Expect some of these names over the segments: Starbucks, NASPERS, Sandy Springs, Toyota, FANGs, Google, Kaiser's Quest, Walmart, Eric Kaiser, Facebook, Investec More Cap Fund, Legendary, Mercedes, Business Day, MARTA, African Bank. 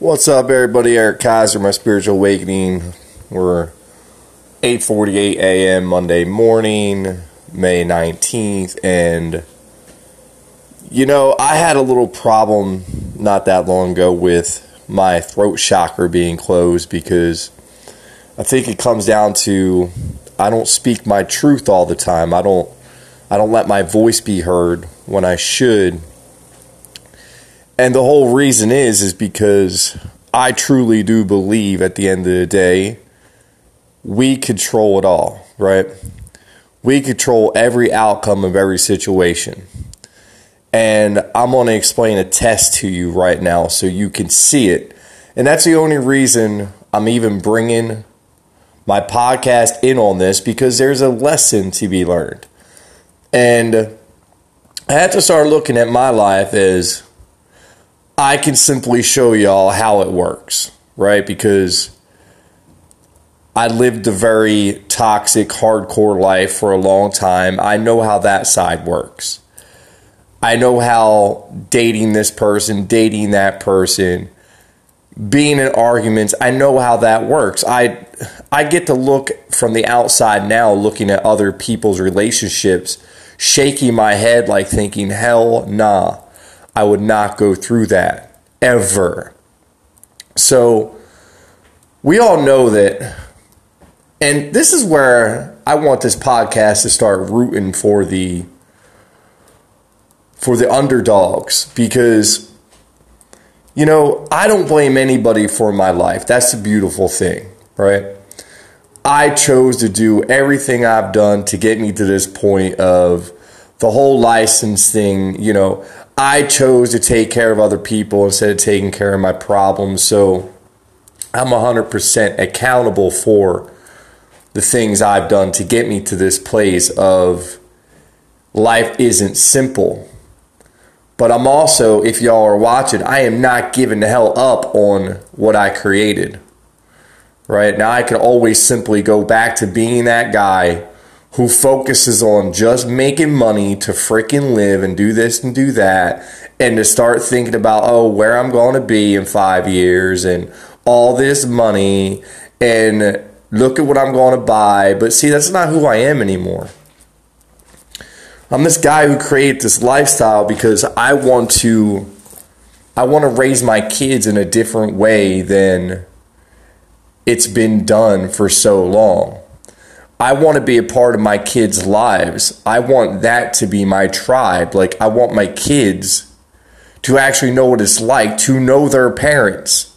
What's up, everybody? Eric Kaiser, my spiritual awakening. We're 8:48 a.m. Monday morning, May 19th, and you know, I had a little problem not that long ago with my throat chakra being closed because I think it comes down to I don't speak my truth all the time. I don't let my voice be heard when I should. And the whole reason is because I truly do believe at the end of the day, we control it all, right? We control every outcome of every situation. And I'm going to explain a test to you right now so you can see it. And that's the only reason I'm even bringing my podcast in on this, because there's a lesson to be learned. And I had to start looking at my life as I can simply show y'all how it works, right? Because I lived a very toxic, hardcore life for a long time. I know how that side works. I know how dating this person, dating that person, being in arguments, I know how that works. I get to look from the outside now, looking at other people's relationships, shaking my head like thinking, hell nah. I would not go through that ever. So we all know that, and this is where I want this podcast to start rooting for the underdogs, because you know, I don't blame anybody for my life. That's the beautiful thing, right? I chose to do everything I've done to get me to this point of the whole license thing, you know. I chose to take care of other people instead of taking care of my problems. So I'm 100% accountable for the things I've done to get me to this place of life isn't simple. But I'm also, if y'all are watching, I am not giving the hell up on what I created. Right? Now I can always simply go back to being that guy who focuses on just making money to freaking live and do this and do that, and to start thinking about, oh, where I'm going to be in 5 years and all this money and look at what I'm going to buy. But see, that's not who I am anymore. I'm this guy who created this lifestyle because I want to raise my kids in a different way than it's been done for so long. I want to be a part of my kids' lives. I want that to be my tribe. Like, I want my kids to actually know what it's like to know their parents.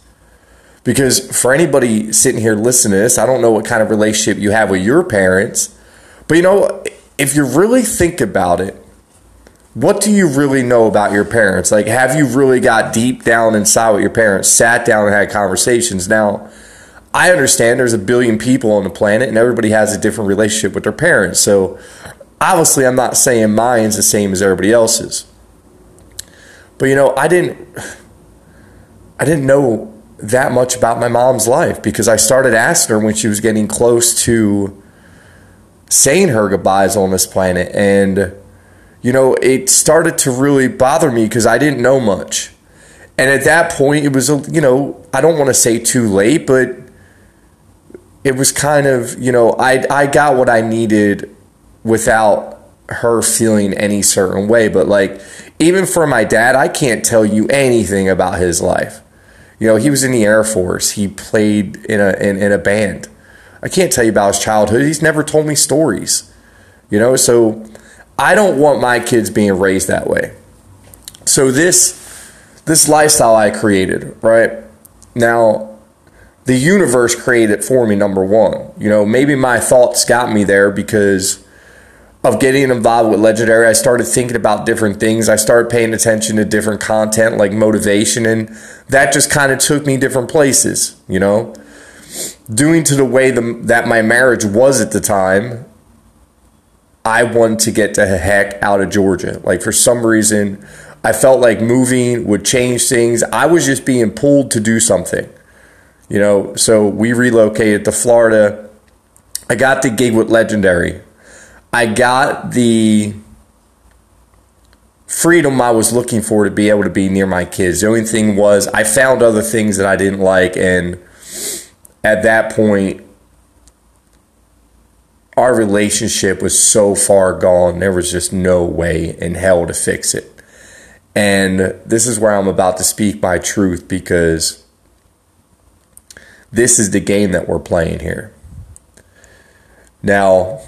Because for anybody sitting here listening to this, I don't know what kind of relationship you have with your parents. But you know, if you really think about it, what do you really know about your parents? Like, have you really got deep down inside with your parents, sat down and had conversations? Now, I understand there's a billion people on the planet and everybody has a different relationship with their parents. So obviously I'm not saying mine's the same as everybody else's. But you know, I didn't know that much about my mom's life because I started asking her when she was getting close to saying her goodbyes on this planet. And you know, it started to really bother me because I didn't know much. And at that point it was, you know, I don't want to say too late, but it was kind of, you know, I got what I needed without her feeling any certain way. But like, even for my dad, I can't tell you anything about his life. You know, he was in the Air Force. He played in a band. I can't tell you about his childhood. He's never told me stories, you know. So I don't want my kids being raised that way. So this lifestyle I created, right? Now, the universe created it for me, number one. You know, maybe my thoughts got me there because of getting involved with Legendary. I started thinking about different things. I started paying attention to different content like motivation, and that just kind of took me different places, you know. Due to the way that my marriage was at the time, I wanted to get the heck out of Georgia. Like, for some reason, I felt like moving would change things. I was just being pulled to do something. You know, so we relocated to Florida. I got the gig with Legendary. I got the freedom I was looking for to be able to be near my kids. The only thing was I found other things that I didn't like, and at that point, our relationship was so far gone, there was just no way in hell to fix it. And this is where I'm about to speak my truth, because this is the game that we're playing here. Now,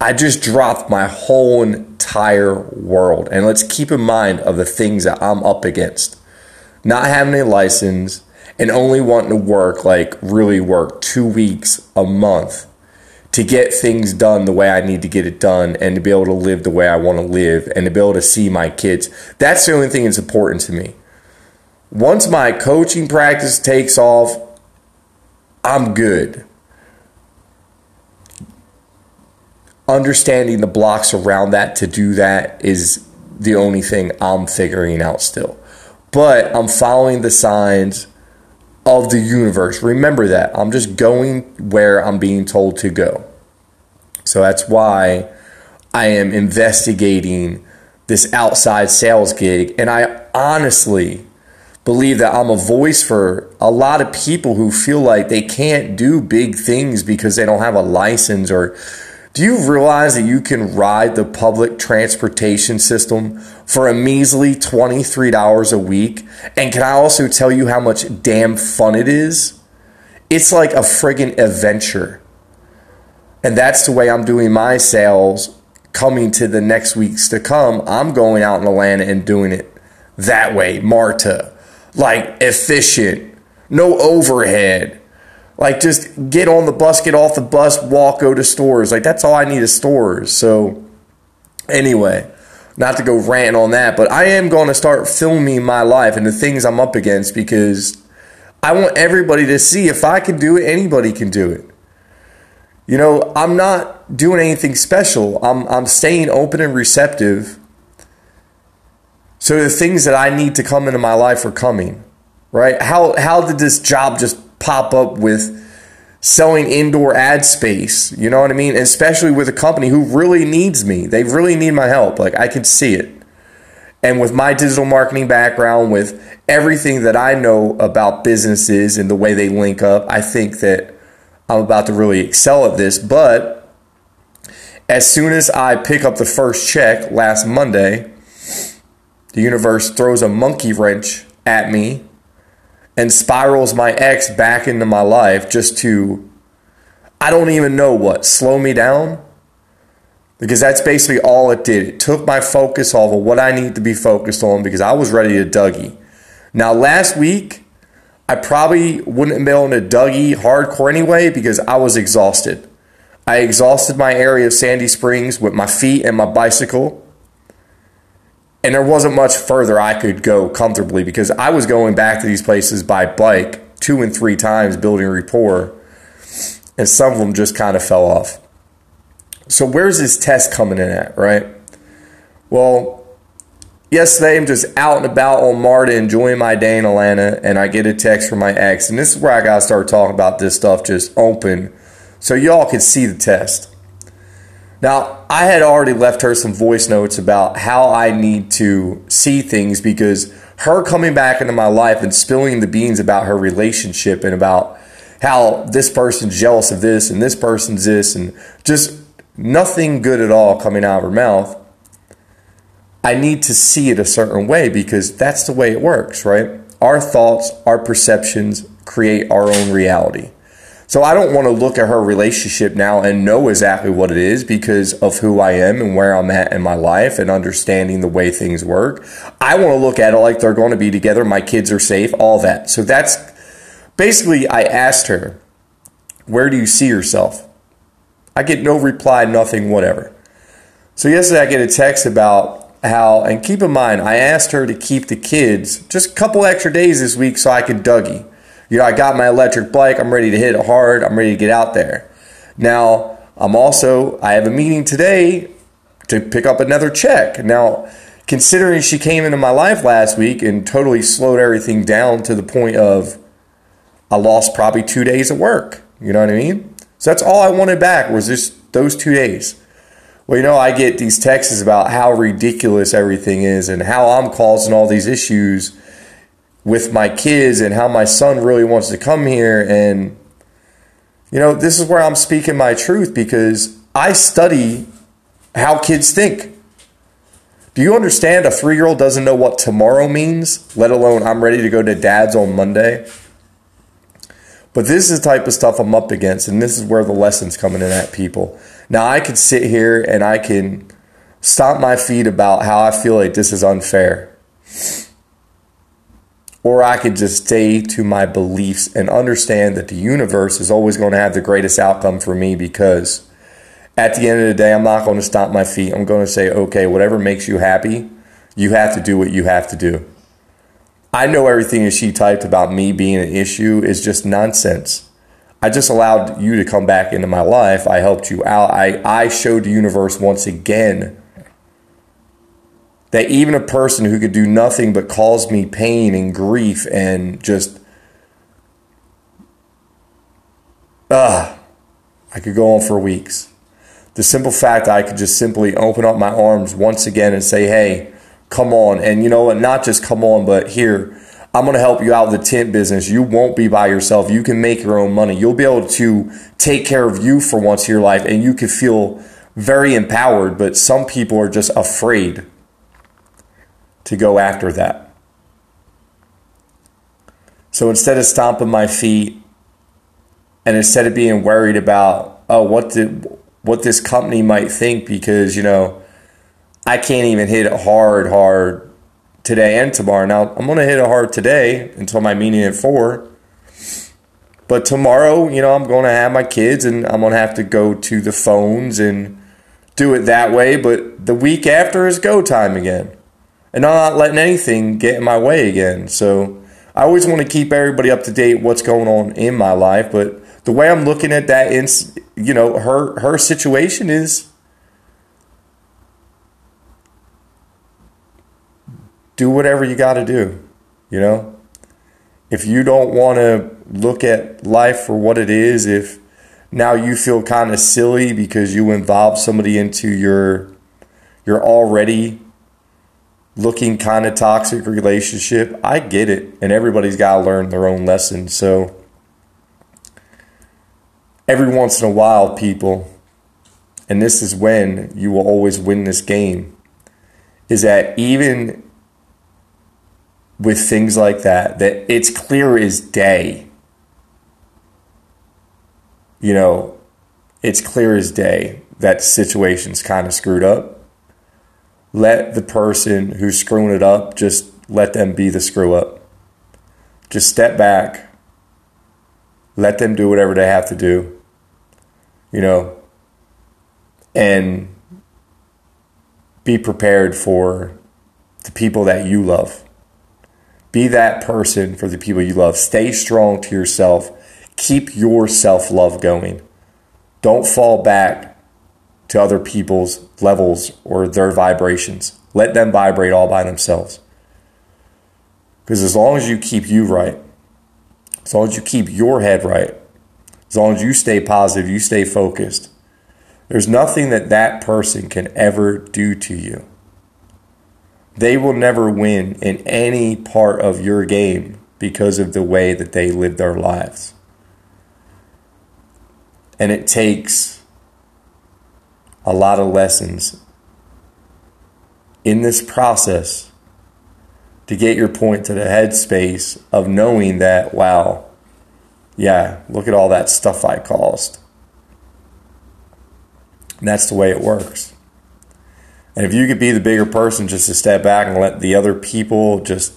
I just dropped my whole entire world. And let's keep in mind of the things that I'm up against. Not having a license and only wanting to work, like really work 2 weeks a month to get things done the way I need to get it done, and to be able to live the way I want to live, and to be able to see my kids. That's the only thing that's important to me. Once my coaching practice takes off, I'm good. Understanding the blocks around that to do that is the only thing I'm figuring out still. But I'm following the signs of the universe. Remember that. I'm just going where I'm being told to go. So that's why I am investigating this outside sales gig. And I honestly believe that I'm a voice for a lot of people who feel like they can't do big things because they don't have a license. Or do you realize that you can ride the public transportation system for a measly $23 a week? And can I also tell you how much damn fun it is? It's like a friggin' adventure. And that's the way I'm doing my sales coming to the next weeks to come. I'm going out in Atlanta and doing it that way, MARTA. Like efficient, no overhead. Like, just get on the bus, get off the bus, walk, go to stores. Like, that's all I need is stores. So, anyway, not to go ranting on that, but I am going to start filming my life and the things I'm up against, because I want everybody to see if I can do it, anybody can do it. You know, I'm not doing anything special. I'm staying open and receptive. So the things that I need to come into my life are coming, right? How did this job just pop up with selling indoor ad space? You know what I mean? Especially with a company who really needs me. They really need my help. Like, I can see it. And with my digital marketing background, with everything that I know about businesses and the way they link up, I think that I'm about to really excel at this. But as soon as I pick up the first check last Monday, the universe throws a monkey wrench at me and spirals my ex back into my life just to, I don't even know what, slow me down? Because that's basically all it did. It took my focus off of what I need to be focused on, because I was ready to Dougie. Now, last week, I probably wouldn't have been on a Dougie hardcore anyway, because I was exhausted. I exhausted my area of Sandy Springs with my feet and my bicycle. And there wasn't much further I could go comfortably, because I was going back to these places by bike 2 and 3 times, building rapport. And some of them just kind of fell off. So where's this test coming in at, right? Well, yesterday I'm just out and about on MARTA, enjoying my day in Atlanta. And I get a text from my ex. And this is where I got to start talking about this stuff just open, so y'all can see the test. Now, I had already left her some voice notes about how I need to see things, because her coming back into my life and spilling the beans about her relationship and about how this person's jealous of this and this person's this, and just nothing good at all coming out of her mouth, I need to see it a certain way, because that's the way it works, right? Our thoughts, our perceptions create our own reality. So I don't want to look at her relationship now and know exactly what it is, because of who I am and where I'm at in my life and understanding the way things work. I want to look at it like they're going to be together, my kids are safe, all that. So that's basically, I asked her, where do you see yourself? I get no reply, nothing, whatever. So yesterday I get a text about how, and keep in mind, I asked her to keep the kids just a couple extra days this week so I could Dougie. You know, I got my electric bike. I'm ready to hit it hard. I'm ready to get out there. Now, I have a meeting today to pick up another check. Now, considering she came into my life last week and totally slowed everything down to the point of I lost probably 2 days of work. You know what I mean? So that's all I wanted back was just those 2 days. well, you know, I get these texts about how ridiculous everything is and how I'm causing all these issues with my kids and how my son really wants to come here. And, you know, this is where I'm speaking my truth, because I study how kids think. Do you understand a 3-year-old doesn't know what tomorrow means, let alone I'm ready to go to dad's on Monday? But this is the type of stuff I'm up against, and this is where the lesson's coming in at, people. Now, I could sit here and I can stomp my feet about how I feel like this is unfair. Or I could just stay to my beliefs and understand that the universe is always going to have the greatest outcome for me, because at the end of the day, I'm not going to stomp my feet. I'm going to say, okay, whatever makes you happy, you have to do what you have to do. I know everything that she typed about me being an issue is just nonsense. I just allowed you to come back into my life. I helped you out. I showed the universe once again that even a person who could do nothing but cause me pain and grief and just, I could go on for weeks. The simple fact that I could just simply open up my arms once again and say, hey, come on. And you know what? Not just come on, but here, I'm going to help you out with the tent business. You won't be by yourself. You can make your own money. You'll be able to take care of you for once in your life, and you can feel very empowered. But some people are just afraid to go after that. So instead of stomping my feet, and instead of being worried about, oh, what this company might think, because, you know, I can't even hit it hard today and tomorrow. Now, I'm going to hit it hard today until my meeting at 4. But tomorrow, you know, I'm going to have my kids and I'm going to have to go to the phones and do it that way. But the week after is go time again. And I'm not letting anything get in my way again. So I always want to keep everybody up to date what's going on in my life. But the way I'm looking at that, you know, her situation is do whatever you got to do, you know. If you don't want to look at life for what it is, if now you feel kind of silly because you involve somebody into your already looking kind of toxic relationship, I get it. And everybody's got to learn their own lesson. So every once in a while, people, and this is when you will always win this game, is that even with things like that, that it's clear as day. You know, it's clear as day that the situation's kind of screwed up. Let the person who's screwing it up, just let them be the screw up. Just step back. Let them do whatever they have to do. You know, and be prepared for the people that you love. Be that person for the people you love. Stay strong to yourself. Keep your self-love going. Don't fall back to other people's levels or their vibrations. Let them vibrate all by themselves. Because as long as you keep you right, as long as you keep your head right, as long as you stay positive, you stay focused, there's nothing that person can ever do to you. They will never win in any part of your game because of the way that they live their lives. And it takes a lot of lessons in this process to get your point to the headspace of knowing that, wow, yeah, look at all that stuff I caused. And that's the way it works. And if you could be the bigger person just to step back and let the other people just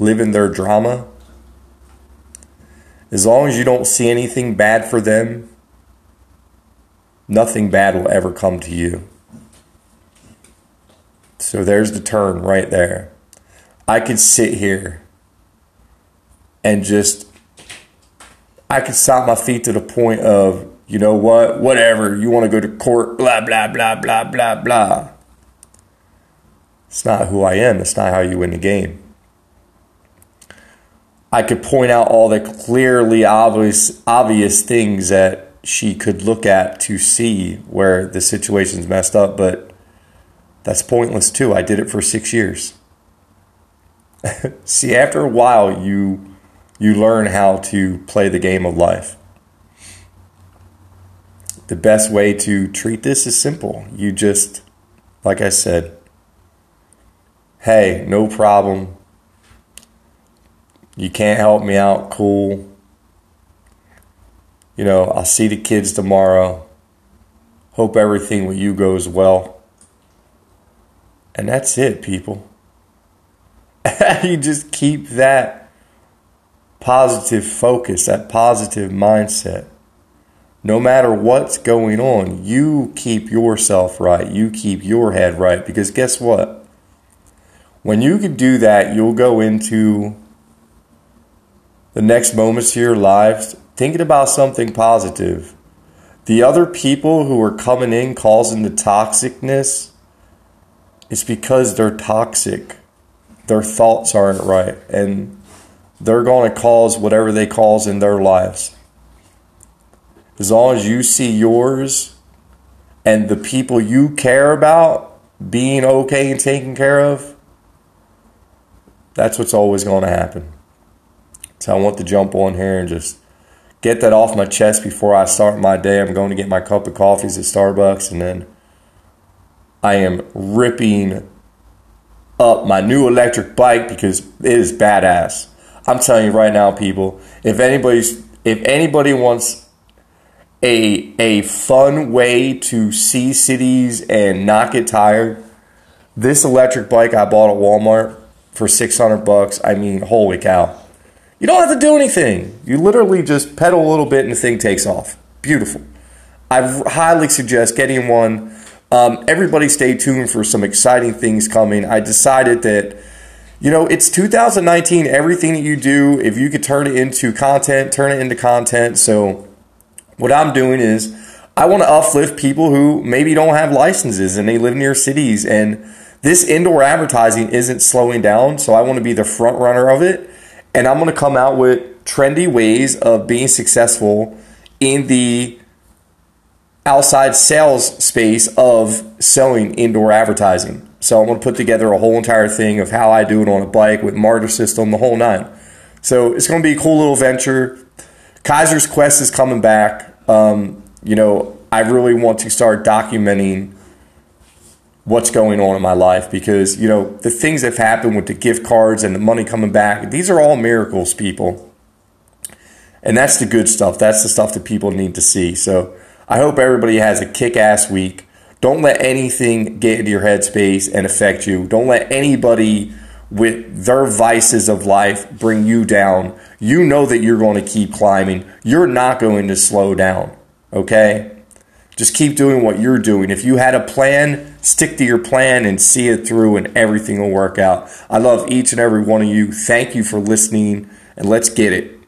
live in their drama, as long as you don't see anything bad for them, nothing bad will ever come to you. So there's the turn right there. I could sit here and just, I could stop my feet to the point of, you know what? Whatever. You want to go to court, blah, blah, blah, blah, blah, blah. It's not who I am. It's not how you win the game. I could point out all the clearly obvious things that she could look at to see where the situation's messed up, but that's pointless too. I did it for 6 years. See, after a while, you learn how to play the game of life. The best way to treat this is simple. You just, like I said, hey, no problem. You can't help me out. Cool. You know, I'll see the kids tomorrow. Hope everything with you goes well. And that's it, people. You just keep that positive focus, that positive mindset. No matter what's going on, you keep yourself right. You keep your head right. Because guess what? When you can do that, you'll go into the next moments of your life thinking about something positive. The other people who are coming in causing the toxicness, it's because they're toxic. Their thoughts aren't right. And they're going to cause whatever they cause in their lives. As long as you see yours and the people you care about being okay and taken care of, that's what's always going to happen. So I want to jump on here and just get that off my chest before I start my day. I'm going to get my cup of coffees at Starbucks, and then I am ripping up my new electric bike because it is badass. I'm telling you right now, people, if anybody wants a fun way to see cities and not get tired, this electric bike I bought at Walmart for $600, I mean, holy cow. You don't have to do anything. You literally just pedal a little bit and the thing takes off. Beautiful. I highly suggest getting one. Everybody stay tuned for some exciting things coming. I decided that, you know, it's 2019. Everything that you do, if you could turn it into content, turn it into content. So what I'm doing is I want to uplift people who maybe don't have licenses and they live near cities. And this indoor advertising isn't slowing down. So I want to be the front runner of it. And I'm going to come out with trendy ways of being successful in the outside sales space of selling indoor advertising. So I'm going to put together a whole entire thing of how I do it on a bike with MARTA system, the whole nine. So it's going to be a cool little venture. Kaiser's Quest is coming back. You know, I really want to start documenting what's going on in my life because, you know, the things that have happened with the gift cards and the money coming back, these are all miracles, people. And that's the good stuff. That's the stuff that people need to see. So I hope everybody has a kick-ass week. Don't let anything get into your headspace and affect you. Don't let anybody with their vices of life bring you down. You know that you're going to keep climbing. You're not going to slow down, okay? Just keep doing what you're doing. If you had a plan, stick to your plan and see it through and everything will work out. I love each and every one of you. Thank you for listening, and let's get it.